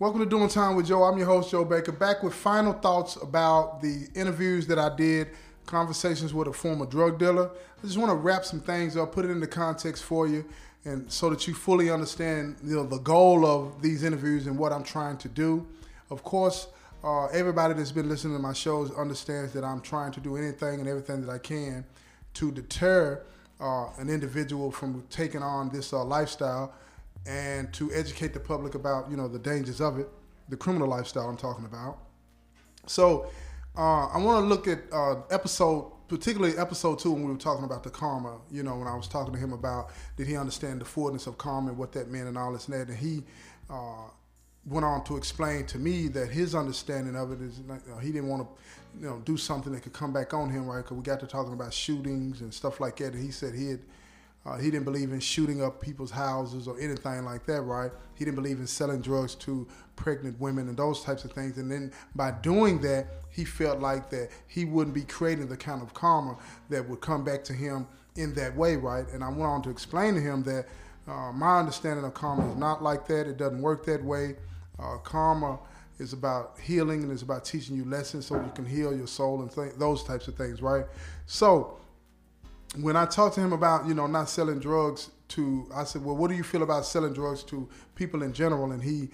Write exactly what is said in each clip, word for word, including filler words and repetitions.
Welcome to Doing Time with Joe. I'm your host, Joe Baker, back with final thoughts about the interviews that I did, conversations with a former drug dealer. I just want to wrap some things up, put it into context for you, and so that you fully understand, you know, the goal of these interviews and what I'm trying to do. Of course, uh, everybody that's been listening to my shows understands that I'm trying to do anything and everything that I can to deter uh, an individual from taking on this uh, lifestyle, and to educate the public about, you know, the dangers of it, the criminal lifestyle I'm talking about. So uh, I want to look at uh, episode, particularly episode two, when we were talking about the karma, you know, when I was talking to him about, did he understand the fullness of karma and what that meant and all this and that. And he uh, went on to explain to me that his understanding of it is, you know, he didn't want to, you know, do something that could come back on him, right? Because we got to talking about shootings and stuff like that. And he said he had, Uh, he didn't believe in shooting up people's houses or anything like that, right? He didn't believe in selling drugs to pregnant women and those types of things. And then by doing that, he felt like that he wouldn't be creating the kind of karma that would come back to him in that way, right? And I went on to explain to him that uh, my understanding of karma is not like that. It doesn't work that way. Uh, karma is about healing, and it's about teaching you lessons so you can heal your soul and th- those types of things, right? So when I talked to him about, you know, not selling drugs to, I said, well, what do you feel about selling drugs to people in general? And he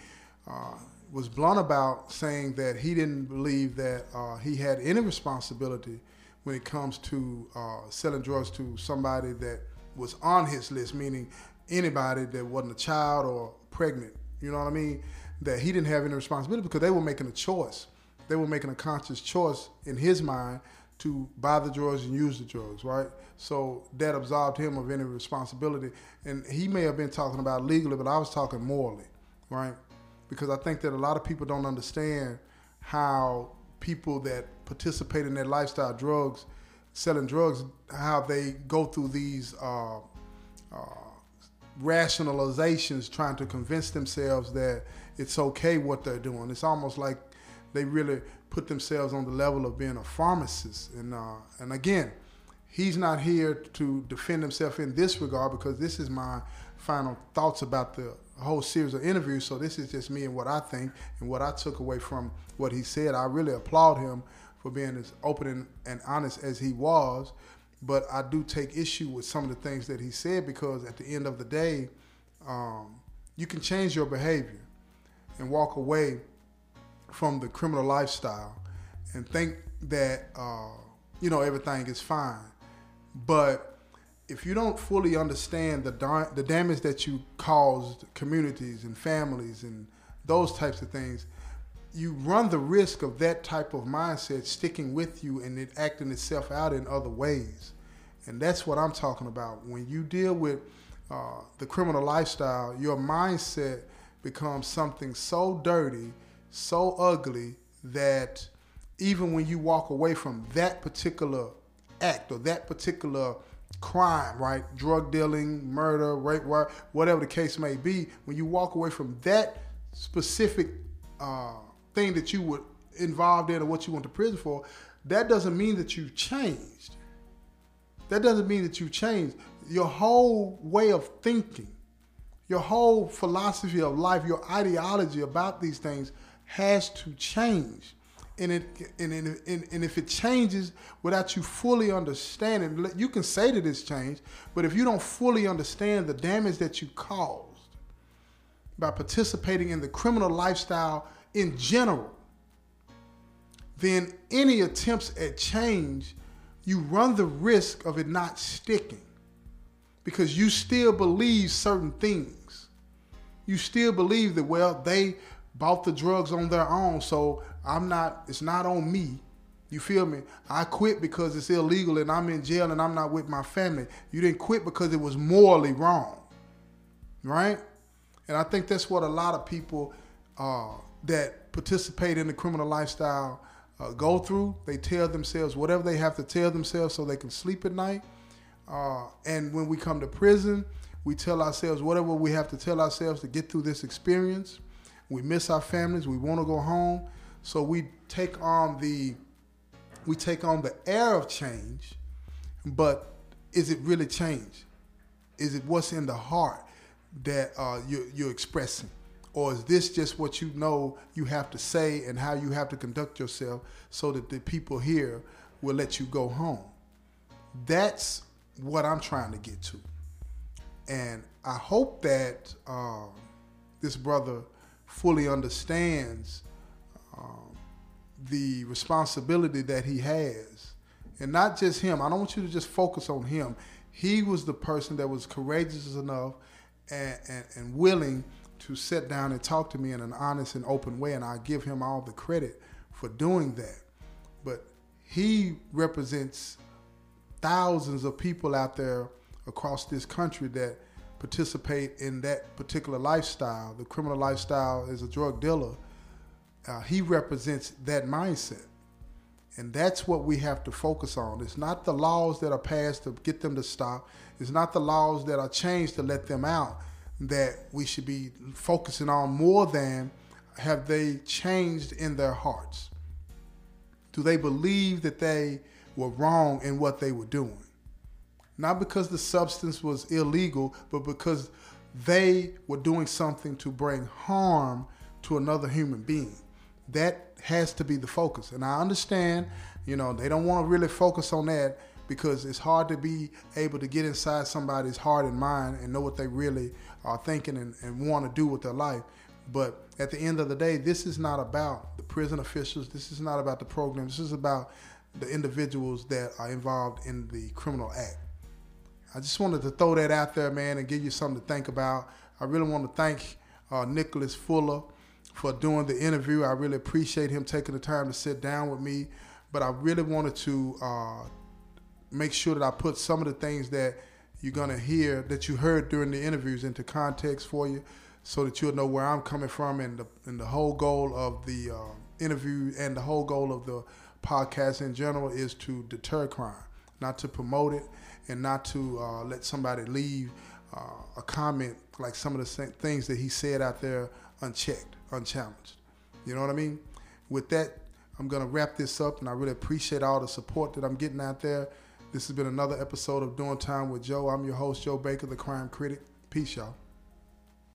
uh, was blunt about saying that he didn't believe that uh, he had any responsibility when it comes to uh, selling drugs to somebody that was on his list, meaning anybody that wasn't a child or pregnant, you know what I mean? That he didn't have any responsibility because they were making a choice. They were making a conscious choice in his mind to buy the drugs and use the drugs, right? So that absolved him of any responsibility. And he may have been talking about legally, but I was talking morally, right? Because I think that a lot of people don't understand how people that participate in their lifestyle drugs, selling drugs, how they go through these uh, uh, rationalizations trying to convince themselves that it's okay what they're doing. It's almost like they really put themselves on the level of being a pharmacist. And uh, and again, he's not here to defend himself in this regard because this is my final thoughts about the whole series of interviews. So this is just me and what I think and what I took away from what he said. I really applaud him for being as open and honest as he was, but I do take issue with some of the things that he said because at the end of the day, um, you can change your behavior and walk away from the criminal lifestyle and think that, uh, you know, everything is fine. But if you don't fully understand the da- the damage that you caused communities and families and those types of things, you run the risk of that type of mindset sticking with you and it acting itself out in other ways. And that's what I'm talking about. When you deal with uh, the criminal lifestyle, your mindset becomes something so dirty, so ugly that even when you walk away from that particular act or that particular crime, right, drug dealing, murder, rape, whatever the case may be, when you walk away from that specific uh, thing that you were involved in or what you went to prison for, that doesn't mean that you've changed. That doesn't mean that you've changed. Your whole way of thinking, your whole philosophy of life, your ideology about these things has to change. And it and, and, and if it changes without you fully understanding, you can say that it's changed, but if you don't fully understand the damage that you caused by participating in the criminal lifestyle in general, then any attempts at change, you run the risk of it not sticking because you still believe certain things. You still believe that, well, they bought the drugs on their own, so I'm not, it's not on me. You feel me? I quit because it's illegal and I'm in jail and I'm not with my family. You didn't quit because it was morally wrong, right? And I think that's what a lot of people uh, that participate in the criminal lifestyle uh, go through. They tell themselves whatever they have to tell themselves so they can sleep at night. Uh, and when we come to prison, we tell ourselves whatever we have to tell ourselves to get through this experience. We miss our families. We want to go home. So we take on the we take on the air of change, but is it really change? Is it what's in the heart that uh, you're, you're expressing? Or is this just what you know you have to say and how you have to conduct yourself so that the people here will let you go home? That's what I'm trying to get to. And I hope that um, this brother fully understands um, the responsibility that he has. And not just him. I don't want you to just focus on him. He was the person that was courageous enough and, and, and willing to sit down and talk to me in an honest and open way, and I give him all the credit for doing that. But he represents thousands of people out there across this country that participate in that particular lifestyle. The criminal lifestyle as a drug dealer, uh, he represents that mindset. And that's what we have to focus on. It's not the laws that are passed to get them to stop. It's not the laws that are changed to let them out that we should be focusing on more than have they changed in their hearts. Do they believe that they were wrong in what they were doing? Not because the substance was illegal, but because they were doing something to bring harm to another human being. That has to be the focus. And I understand, you know, they don't want to really focus on that because it's hard to be able to get inside somebody's heart and mind and know what they really are thinking and, and want to do with their life. But at the end of the day, this is not about the prison officials. This is not about the program. This is about the individuals that are involved in the criminal act. I just wanted to throw that out there, man, and give you something to think about. I really want to thank uh, Nicholas Fuller for doing the interview. I really appreciate him taking the time to sit down with me. But I really wanted to uh, make sure that I put some of the things that you're going to hear, that you heard during the interviews, into context for you so that you'll know where I'm coming from and the, and the whole goal of the uh, interview and the whole goal of the podcast in general is to deter crime, not to promote it, and not to uh, let somebody leave uh, a comment like some of the things that he said out there unchecked, unchallenged. You know what I mean? With that, I'm going to wrap this up, and I really appreciate all the support that I'm getting out there. This has been another episode of Doing Time with Joe. I'm your host, Joe Baker, the Crime Critic. Peace, y'all.